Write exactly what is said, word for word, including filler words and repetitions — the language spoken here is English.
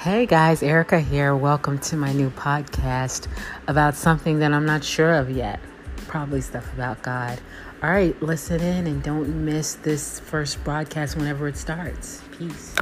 Hey guys, Erica here. Welcome to my new podcast about something that I'm not sure of yet. Probably stuff about God. All right, listen in and don't miss this first broadcast whenever it starts. Peace.